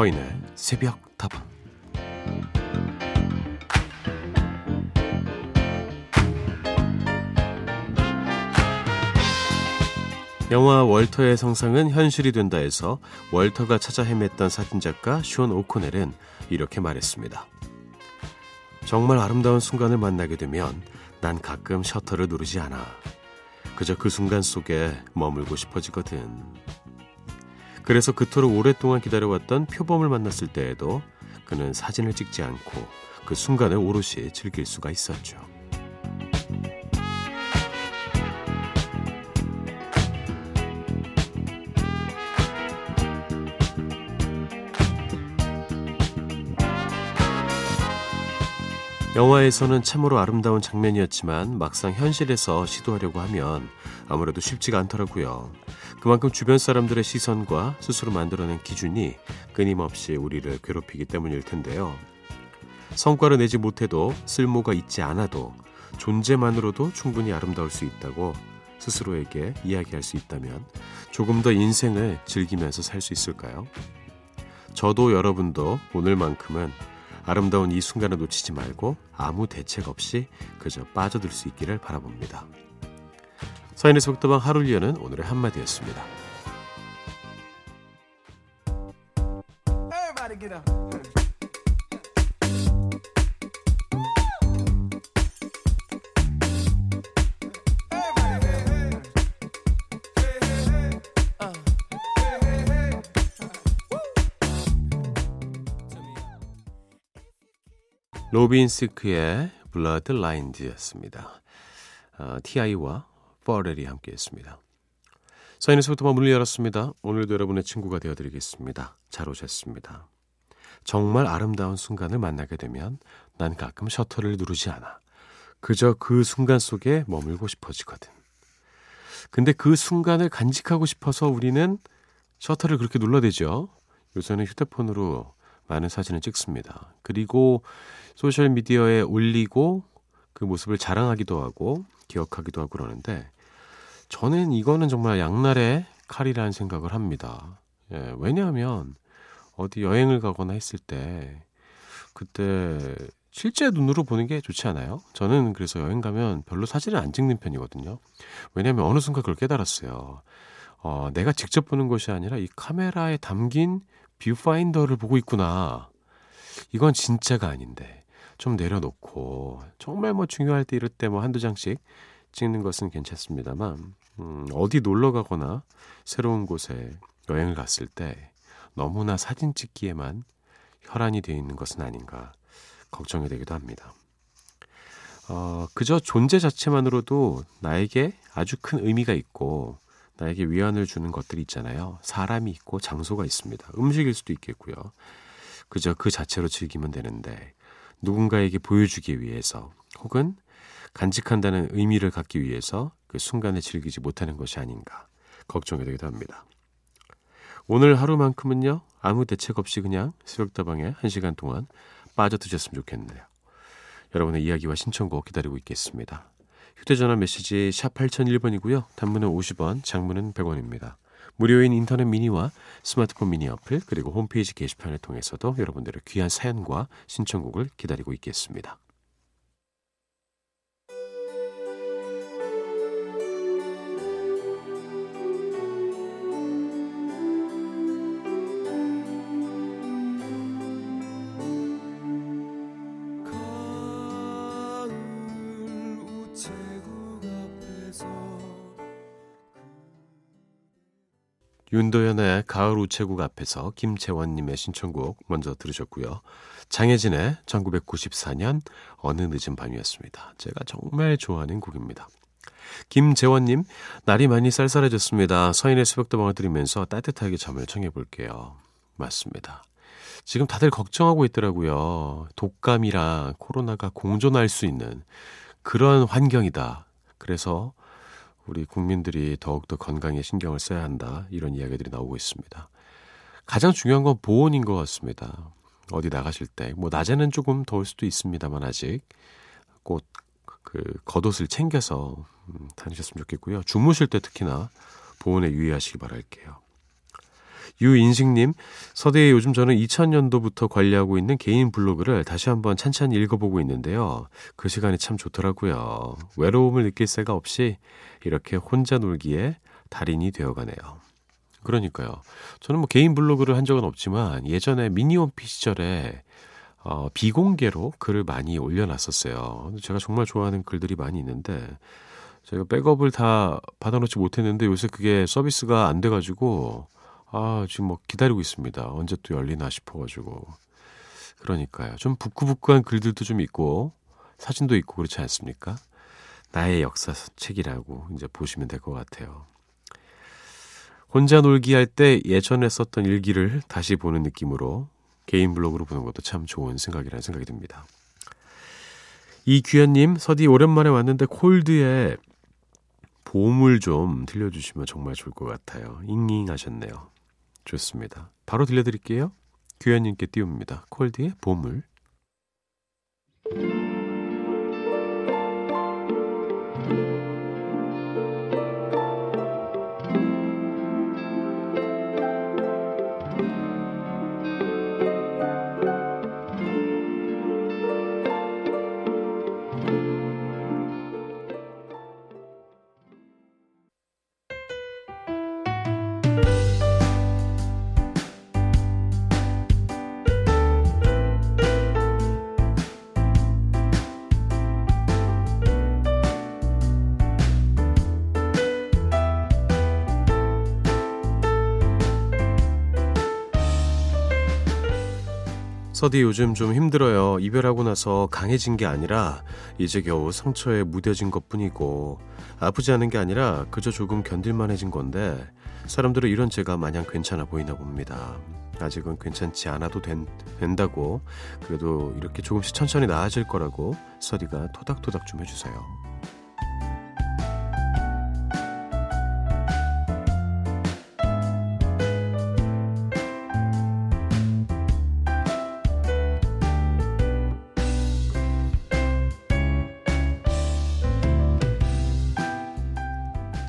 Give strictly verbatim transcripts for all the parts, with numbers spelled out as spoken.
서인의 새벽다방. 영화 월터의 상상은 현실이 된다에서 월터가 찾아 헤맸던 사진작가 숀 오코넬은 이렇게 말했습니다. 정말 아름다운 순간을 만나게 되면 난 가끔 셔터를 누르지 않아. 그저 그 순간 속에 머물고 싶어지거든. 그래서 그토록 오랫동안 기다려왔던 표범을 만났을 때에도 그는 사진을 찍지 않고 그 순간을 오롯이 즐길 수가 있었죠. 영화에서는 참으로 아름다운 장면이었지만 막상 현실에서 시도하려고 하면 아무래도 쉽지가 않더라고요. 그만큼 주변 사람들의 시선과 스스로 만들어낸 기준이 끊임없이 우리를 괴롭히기 때문일 텐데요. 성과를 내지 못해도 쓸모가 있지 않아도 존재만으로도 충분히 아름다울 수 있다고 스스로에게 이야기할 수 있다면 조금 더 인생을 즐기면서 살 수 있을까요? 저도 여러분도 오늘만큼은 아름다운 이 순간을 놓치지 말고 아무 대책 없이 그저 빠져들 수 있기를 바라봅니다. 서인의 새벽다방 하루 일과는 오늘의 한마디였습니다. 로빈 시크의 블러드라인드였습니다. 어, 티아이와 퍼렐이 함께했습니다. 서인의 새벽다방 문을 열었습니다. 오늘도 여러분의 친구가 되어드리겠습니다. 잘 오셨습니다. 정말 아름다운 순간을 만나게 되면 난 가끔 셔터를 누르지 않아. 그저 그 순간 속에 머물고 싶어지거든. 근데 그 순간을 간직하고 싶어서 우리는 셔터를 그렇게 눌러대죠. 요새는 휴대폰으로 많은 사진을 찍습니다. 그리고 소셜미디어에 올리고 그 모습을 자랑하기도 하고 기억하기도 하고 그러는데 저는 이거는 정말 양날의 칼이라는 생각을 합니다. 예, 왜냐하면 어디 여행을 가거나 했을 때 그때 실제 눈으로 보는 게 좋지 않아요? 저는 그래서 여행 가면 별로 사진을 안 찍는 편이거든요. 왜냐하면 어느 순간 그걸 깨달았어요. 어, 내가 직접 보는 것이 아니라 이 카메라에 담긴 뷰파인더를 보고 있구나. 이건 진짜가 아닌데 좀 내려놓고 정말 뭐 중요할 때 이럴 때 뭐 한두 장씩 찍는 것은 괜찮습니다만 음, 어디 놀러 가거나 새로운 곳에 여행을 갔을 때 너무나 사진 찍기에만 혈안이 되어 있는 것은 아닌가 걱정이 되기도 합니다. 어, 그저 존재 자체만으로도 나에게 아주 큰 의미가 있고 나에게 위안을 주는 것들이 있잖아요. 사람이 있고 장소가 있습니다. 음식일 수도 있겠고요. 그저 그 자체로 즐기면 되는데 누군가에게 보여주기 위해서 혹은 간직한다는 의미를 갖기 위해서 그 순간을 즐기지 못하는 것이 아닌가 걱정이 되기도 합니다. 오늘 하루만큼은요. 아무 대책 없이 그냥 새벽다방에 한 시간 동안 빠져드셨으면 좋겠네요. 여러분의 이야기와 신청곡 기다리고 있겠습니다. 휴대전화 메시지 샵 팔공공일 번이고요. 단문은 오십 원, 장문은 백 원입니다. 무료인 인터넷 미니와 스마트폰 미니 어플 그리고 홈페이지 게시판을 통해서도 여러분들의 귀한 사연과 신청곡을 기다리고 있겠습니다. 윤도현의 가을 우체국 앞에서 김재원님의 신청곡 먼저 들으셨고요. 장혜진의 천구백구십사 년 어느 늦은 밤이었습니다. 제가 정말 좋아하는 곡입니다. 김재원님, 날이 많이 쌀쌀해졌습니다. 서인의 새벽다방을 들으면서 따뜻하게 잠을 청해볼게요. 맞습니다. 지금 다들 걱정하고 있더라고요. 독감이랑 코로나가 공존할 수 있는 그런 환경이다. 그래서 우리 국민들이 더욱더 건강에 신경을 써야 한다. 이런 이야기들이 나오고 있습니다. 가장 중요한 건 보온인 것 같습니다. 어디 나가실 때, 뭐 낮에는 조금 더울 수도 있습니다만 아직 꼭 그 겉옷을 챙겨서 다니셨으면 좋겠고요. 주무실 때 특히나 보온에 유의하시기 바랄게요. 유인식님, 서대에 요즘 저는 이천 년도부터 관리하고 있는 개인 블로그를 다시 한번 찬찬히 읽어보고 있는데요. 그 시간이 참 좋더라고요. 외로움을 느낄 새가 없이 이렇게 혼자 놀기에 달인이 되어가네요. 그러니까요. 저는 뭐 개인 블로그를 한 적은 없지만 예전에 미니홈피 시절에 어, 비공개로 글을 많이 올려놨었어요. 제가 정말 좋아하는 글들이 많이 있는데 제가 백업을 다 받아놓지 못했는데 요새 그게 서비스가 안 돼가지고 아 지금 뭐 기다리고 있습니다. 언제 또 열리나 싶어가지고. 그러니까요. 좀 부끄부끄한 글들도 좀 있고 사진도 있고 그렇지 않습니까? 나의 역사책이라고 이제 보시면 될 것 같아요. 혼자 놀기 할 때 예전에 썼던 일기를 다시 보는 느낌으로 개인 블로그로 보는 것도 참 좋은 생각이라는 생각이 듭니다. 이규현님, 서디 오랜만에 왔는데 콜드의 봄을 좀 들려주시면 정말 좋을 것 같아요. 잉잉 하셨네요. 좋습니다. 바로 들려드릴게요. 규현님께 띄웁니다. 콜드의 봄을. 서디 요즘 좀 힘들어요. 이별하고 나서 강해진 게 아니라 이제 겨우 상처에 무뎌진 것뿐이고 아프지 않은 게 아니라 그저 조금 견딜만해진 건데 사람들은 이런 제가 마냥 괜찮아 보이나 봅니다. 아직은 괜찮지 않아도 된, 된다고 그래도 이렇게 조금씩 천천히 나아질 거라고 서디가 토닥토닥 좀 해주세요.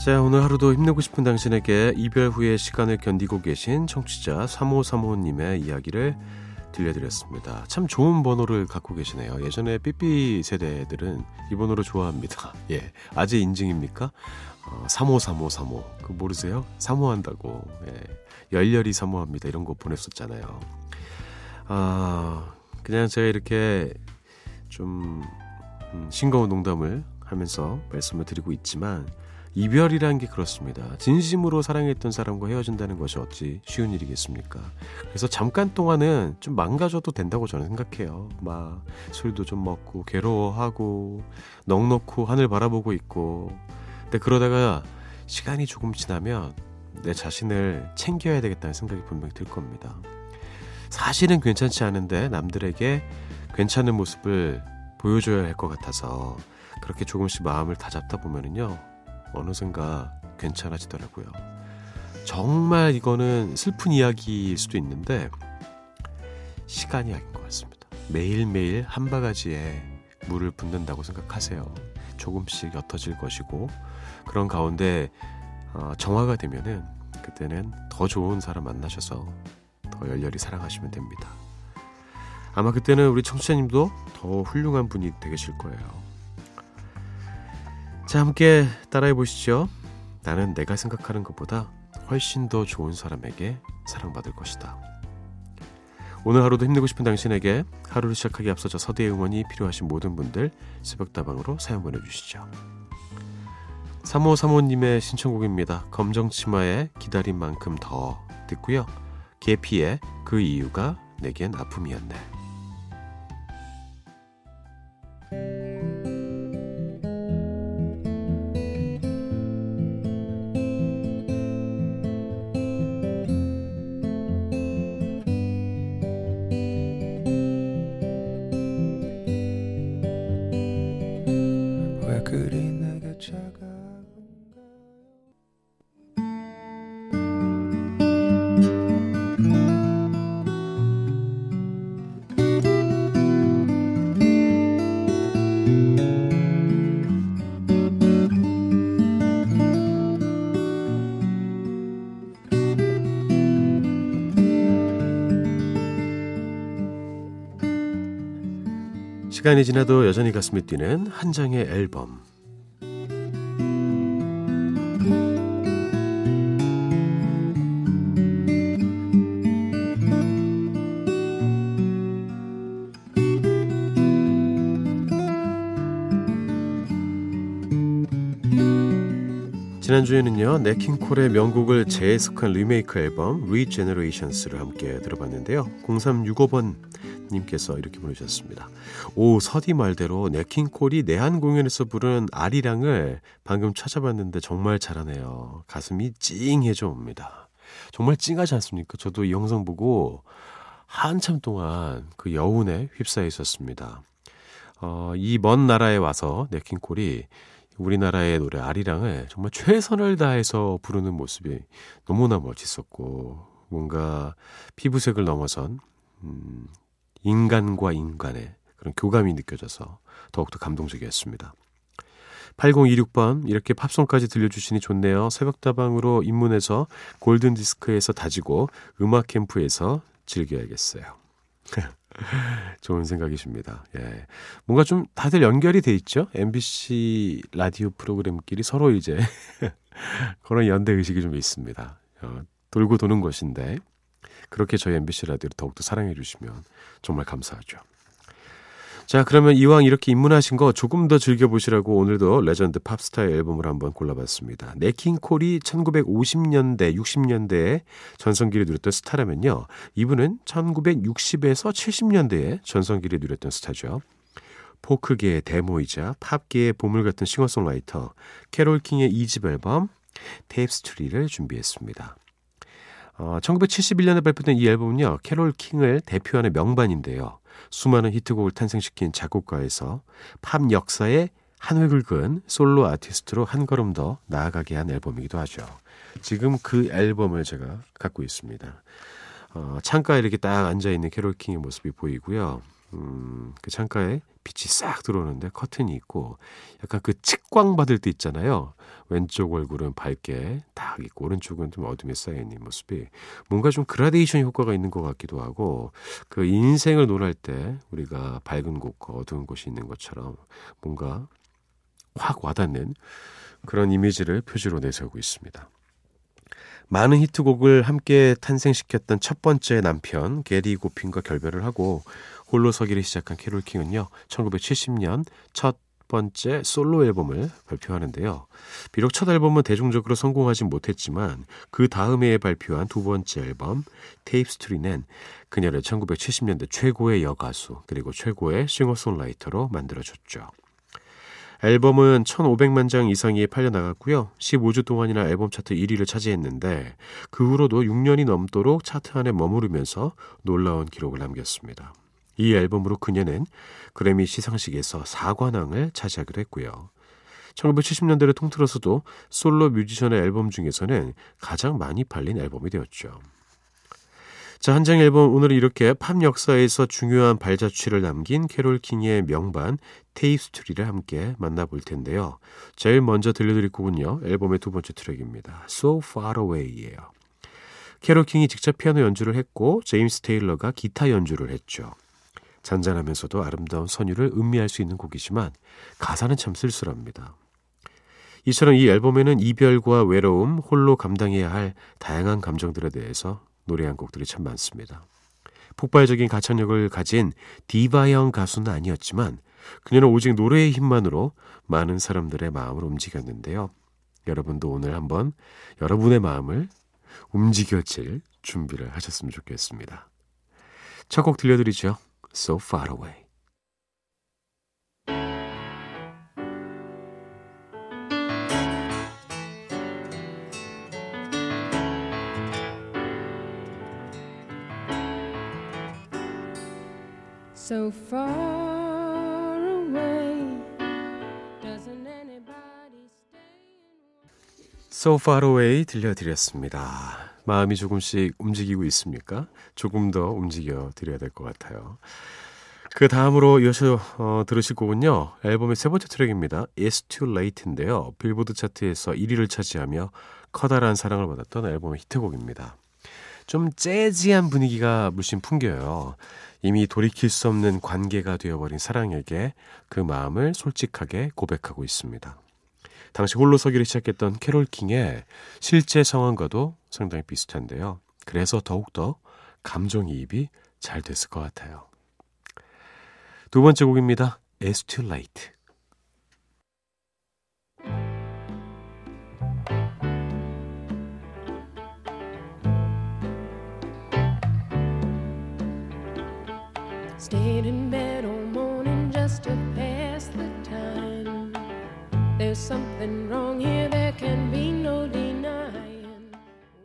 자, 오늘 하루도 힘내고 싶은 당신에게 이별 후의 시간을 견디고 계신 청취자 삼오삼오님의 이야기를 들려드렸습니다. 참 좋은 번호를 갖고 계시네요. 예전에 삐삐 세대들은 이 번호를 좋아합니다. 예, 아재 인증입니까? 어, 삼오삼오삼오 그거 모르세요? 사모한다고. 예, 열렬히 사모합니다. 이런 거 보냈었잖아요. 아, 그냥 제가 이렇게 좀 음, 싱거운 농담을 하면서 말씀을 드리고 있지만 이별이란 게 그렇습니다. 진심으로 사랑했던 사람과 헤어진다는 것이 어찌 쉬운 일이겠습니까? 그래서 잠깐 동안은 좀 망가져도 된다고 저는 생각해요. 막 술도 좀 먹고 괴로워하고 넋놓고 하늘 바라보고 있고 근데 그러다가 시간이 조금 지나면 내 자신을 챙겨야 되겠다는 생각이 분명히 들 겁니다. 사실은 괜찮지 않은데 남들에게 괜찮은 모습을 보여줘야 할 것 같아서 그렇게 조금씩 마음을 다잡다 보면은요 어느샌가 괜찮아지더라고요. 정말 이거는 슬픈 이야기일 수도 있는데 시간 이야기인 것 같습니다. 매일매일 한 바가지에 물을 붓는다고 생각하세요. 조금씩 옅어질 것이고 그런 가운데 정화가 되면은 그때는 더 좋은 사람 만나셔서 더 열렬히 사랑하시면 됩니다. 아마 그때는 우리 청취자님도 더 훌륭한 분이 되실 거예요. 자, 함께 따라해 보시죠. 나는 내가 생각하는 것보다 훨씬 더 좋은 사람에게 사랑받을 것이다. 오늘 하루도 힘내고 싶은 당신에게 하루를 시작하기 앞서서 서대의 응원이 필요하신 모든 분들 새벽다방으로 사연 보내주시죠. 삼오삼오님의 신청곡입니다. 검정치마의 기다린 만큼 더 듣고요. 계피의 그 이유가 내겐 아픔이었네. 시간이 지나도 여전히 가슴이 뛰는 한 장의 앨범. 지난주에는요, 네킹콜의 명곡을 재해석한 리메이크 앨범 Regenerations를 함께 들어봤는데요. 공삼육오 번 님께서 이렇게 보내주셨습니다. 오, 서디 말대로 네킹콜이 내한 공연에서 부른 아리랑을 방금 찾아봤는데 정말 잘하네요. 가슴이 찡해져 옵니다. 정말 찡하지 않습니까? 저도 이 영상 보고 한참 동안 그 여운에 휩싸여 있었습니다. 어, 이 먼 나라에 와서 네킹콜이 우리나라의 노래 아리랑을 정말 최선을 다해서 부르는 모습이 너무나 멋있었고, 뭔가 피부색을 넘어선 음, 인간과 인간의 그런 교감이 느껴져서 더욱더 감동적이었습니다. 팔공이육 번 이렇게 팝송까지 들려주시니 좋네요. 새벽다방으로 입문해서 골든디스크에서 다지고 음악캠프에서 즐겨야겠어요. 좋은 생각이십니다. 예. 뭔가 좀 다들 연결이 돼 있죠? 엠비씨 라디오 프로그램끼리 서로 이제 그런 연대의식이 좀 있습니다. 어, 돌고 도는 것인데 그렇게 저희 엠비씨 라디오를 더욱더 사랑해 주시면 정말 감사하죠. 자, 그러면 이왕 이렇게 입문하신 거 조금 더 즐겨보시라고 오늘도 레전드 팝스타의 앨범을 한번 골라봤습니다. 네킹콜이 천구백오십 년대, 육십 년대에 전성기를 누렸던 스타라면요, 이분은 천구백육십에서 칠십 년대에 전성기를 누렸던 스타죠. 포크계의 데모이자 팝계의 보물 같은 싱어송라이터 캐롤킹의 이 집 앨범 테이프스트리를 준비했습니다. 어, 천구백칠십일 년에 발표된 이 앨범은요, 캐롤킹을 대표하는 명반인데요, 수많은 히트곡을 탄생시킨 작곡가에서 팝 역사의 한 획을 그은 솔로 아티스트로 한 걸음 더 나아가게 한 앨범이기도 하죠. 지금 그 앨범을 제가 갖고 있습니다. 어, 창가에 이렇게 딱 앉아있는 캐롤킹의 모습이 보이고요. 음, 그 창가에 빛이 싹 들어오는데 커튼이 있고, 약간 그 측광 받을 때 있잖아요. 왼쪽 얼굴은 밝게 딱 있고 오른쪽은 좀 어둠에 쌓여있는 모습이 뭔가 좀 그라데이션 효과가 있는 것 같기도 하고, 그 인생을 논할 때 우리가 밝은 곳과 어두운 곳이 있는 것처럼 뭔가 확 와닿는 그런 이미지를 표지로 내세우고 있습니다. 많은 히트곡을 함께 탄생시켰던 첫 번째 남편 게리 고핀과 결별을 하고 홀로 서기를 시작한 캐롤킹은요, 천구백칠십 년 첫 번째 솔로 앨범을 발표하는데요. 비록 첫 앨범은 대중적으로 성공하진 못했지만 그 다음 해에 발표한 두 번째 앨범 테이프스트리는 그녀를 천구백칠십 년대 최고의 여가수 그리고 최고의 싱어송라이터로 만들어줬죠. 앨범은 천오백만 장 이상이 팔려나갔고요. 십오 주 동안이나 앨범 차트 일 위를 차지했는데 그 후로도 육 년이 넘도록 차트 안에 머무르면서 놀라운 기록을 남겼습니다. 이 앨범으로 그녀는 그래미 시상식에서 사관왕을 차지하기도 했고요. 천구백칠십 년대를 통틀어서도 솔로 뮤지션의 앨범 중에서는 가장 많이 팔린 앨범이 되었죠. 자, 한 장 앨범, 오늘은 이렇게 팝 역사에서 중요한 발자취를 남긴 캐롤킹의 명반 테이프스트리를 함께 만나볼 텐데요. 제일 먼저 들려드릴 곡은요, 앨범의 두 번째 트랙입니다. So Far Away예요. 캐롤킹이 직접 피아노 연주를 했고 제임스 테일러가 기타 연주를 했죠. 잔잔하면서도 아름다운 선율을 음미할 수 있는 곡이지만 가사는 참 쓸쓸합니다. 이처럼 이 앨범에는 이별과 외로움, 홀로 감당해야 할 다양한 감정들에 대해서 노래한 곡들이 참 많습니다. 폭발적인 가창력을 가진 디바형 가수는 아니었지만 그녀는 오직 노래의 힘만으로 많은 사람들의 마음을 움직였는데요. 여러분도 오늘 한번 여러분의 마음을 움직여질 준비를 하셨으면 좋겠습니다. 첫 곡 들려드리죠. So Far Away. So far away, doesn't anybody stay? So Far Away 들려드렸습니다. 마음이 조금씩 움직이고 있습니까? 조금 더 움직여 드려야 될 것 같아요. 그 다음으로 이어서 어, 들으실 곡은요, 앨범의 세 번째 트랙입니다. It's Too Late인데요, 빌보드 차트에서 일 위를 차지하며 커다란 사랑을 받았던 앨범의 히트곡입니다. 좀 재즈한 분위기가 물씬 풍겨요. 이미 돌이킬 수 없는 관계가 되어버린 사랑에게 그 마음을 솔직하게 고백하고 있습니다. 당시 홀로 서기를 시작했던 캐롤 킹의 실제 상황과도 상당히 비슷한데요. 그래서 더욱더 감정이입이 잘 됐을 것 같아요. 두 번째 곡입니다. It's Too Late. Stayed in bed all morning just to pass the time. There's something wrong here, there can be no denying.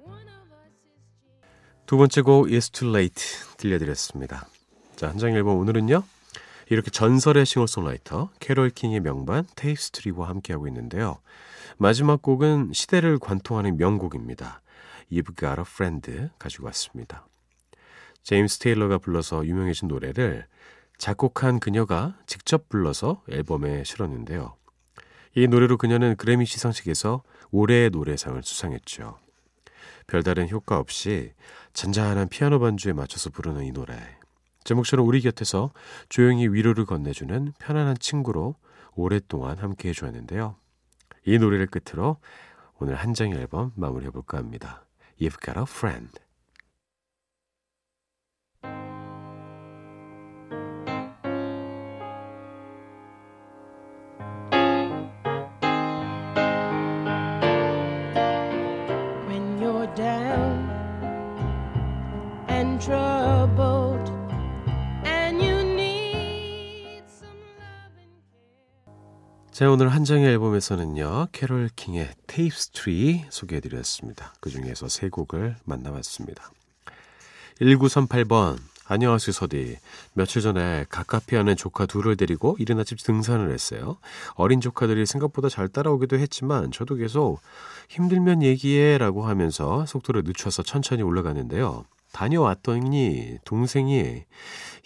One of us is... 두 번째 곡 It's Too Late 들려드렸습니다. 자, 한장 일 번 오늘은요. 이렇게 전설의 싱어송라이터 캐롤 킹의 명반 테이프스트리와 함께하고 있는데요. 마지막 곡은 시대를 관통하는 명곡입니다. You've Got a Friend 가지고 왔습니다. 제임스 테일러가 불러서 유명해진 노래를 작곡한 그녀가 직접 불러서 앨범에 실었는데요. 이 노래로 그녀는 그래미 시상식에서 올해의 노래상을 수상했죠. 별다른 효과 없이 잔잔한 피아노 반주에 맞춰서 부르는 이 노래. 제목처럼 우리 곁에서 조용히 위로를 건네주는 편안한 친구로 오랫동안 함께해 주었는데요. 이 노래를 끝으로 오늘 한 장의 앨범 마무리해볼까 합니다. You've Got a Friend. 자, 오늘 한 장의 앨범에서는요, 캐롤 킹의 Tapestry 소개해드렸습니다. 그 중에서 세 곡을 만나봤습니다. 천구백삼십팔 번, 안녕하세요 서디. 며칠 전에 가깝이 아는 조카 둘을 데리고 이른 아침 등산을 했어요. 어린 조카들이 생각보다 잘 따라오기도 했지만 저도 계속 힘들면 얘기해 라고 하면서 속도를 늦춰서 천천히 올라갔는데요. 다녀왔더니 동생이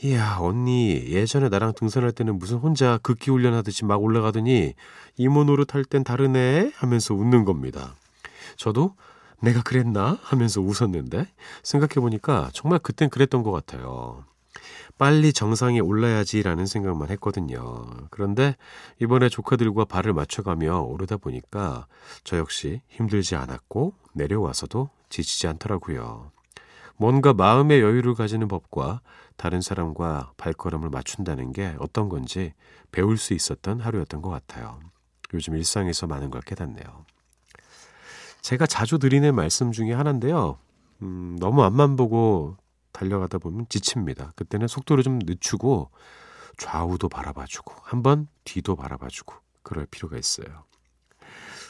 이야 언니 예전에 나랑 등산할 때는 무슨 혼자 극기 훈련하듯이 막 올라가더니 이모 노릇할 땐 다르네 하면서 웃는 겁니다. 저도 내가 그랬나 하면서 웃었는데 생각해보니까 정말 그땐 그랬던 것 같아요. 빨리 정상에 올라야지라는 생각만 했거든요. 그런데 이번에 조카들과 발을 맞춰가며 오르다 보니까 저 역시 힘들지 않았고 내려와서도 지치지 않더라고요. 뭔가 마음의 여유를 가지는 법과 다른 사람과 발걸음을 맞춘다는 게 어떤 건지 배울 수 있었던 하루였던 것 같아요. 요즘 일상에서 많은 걸 깨닫네요. 제가 자주 드리는 말씀 중에 하나인데요. 음, 너무 앞만 보고 달려가다 보면 지칩니다. 그때는 속도를 좀 늦추고 좌우도 바라봐주고 한번 뒤도 바라봐주고 그럴 필요가 있어요.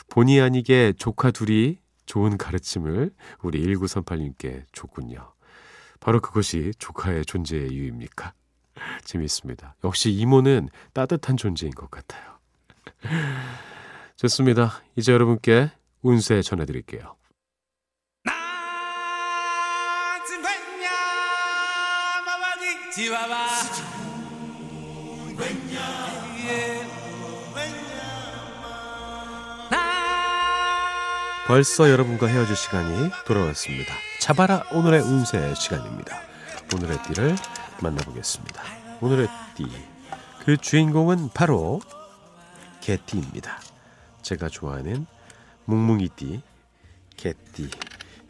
본의 아니게 조카 둘이 좋은 가르침을 우리 천구백삼십팔 님께 줬군요. 바로 그것이 조카의 존재의 이유입니까? 재미있습니다. 역시 이모는 따뜻한 존재인 것 같아요. 좋습니다. 이제 여러분께 운세 전해드릴게요. 벌써 여러분과 헤어질 시간이 돌아왔습니다. 잡아라 오늘의 운세 시간입니다. 오늘의 띠를 만나보겠습니다. 오늘의 띠, 그 주인공은 바로 개띠입니다. 제가 좋아하는 뭉뭉이띠, 개띠,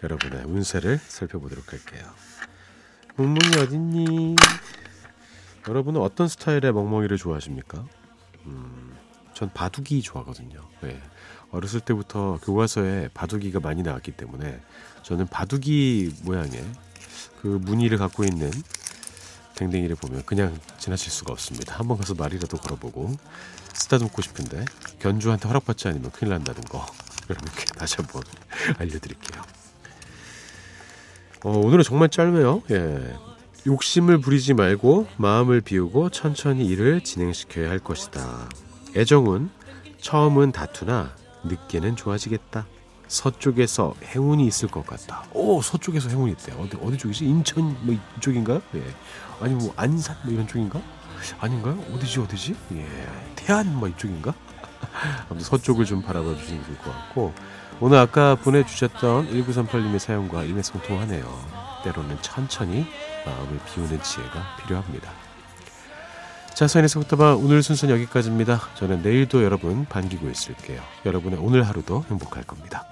여러분의 운세를 살펴보도록 할게요. 뭉뭉이 어딨니? 여러분은 어떤 스타일의 멍멍이를 좋아하십니까? 음, 전 바둑이 좋아하거든요. 네. 어렸을 때부터 교과서에 바둑이가 많이 나왔기 때문에 저는 바둑이 모양의 그 무늬를 갖고 있는 댕댕이를 보면 그냥 지나칠 수가 없습니다. 한번 가서 말이라도 걸어보고 쓰다듬고 싶은데 견주한테 허락받지 않으면 큰일 난다는 거 여러분께 다시 한번 알려드릴게요. 어, 오늘은 정말 짧네요. 예. 욕심을 부리지 말고 마음을 비우고 천천히 일을 진행시켜야 할 것이다. 애정은 처음은 다투나 늦게는 좋아지겠다. 서쪽에서 행운이 있을 것 같다. 오, 서쪽에서 행운이 있대요. 어디, 어디 쪽이지? 인천 뭐 이쪽인가요? 예. 아니 뭐 안산 뭐 이런 쪽인가? 아닌가요? 어디지 어디지? 예. 태안 뭐 이쪽인가? 아무튼 서쪽을 좀 바라봐 주시면 좋을 것 같고 오늘 아까 보내주셨던 천구백삼십팔 님의 사연과 일맥상통하네요. 때로는 천천히 마음을 비우는 지혜가 필요합니다. 자, 서인의 새벽다방 오늘 순서는 여기까지입니다. 저는 내일도 여러분 반기고 있을게요. 여러분의 오늘 하루도 행복할 겁니다.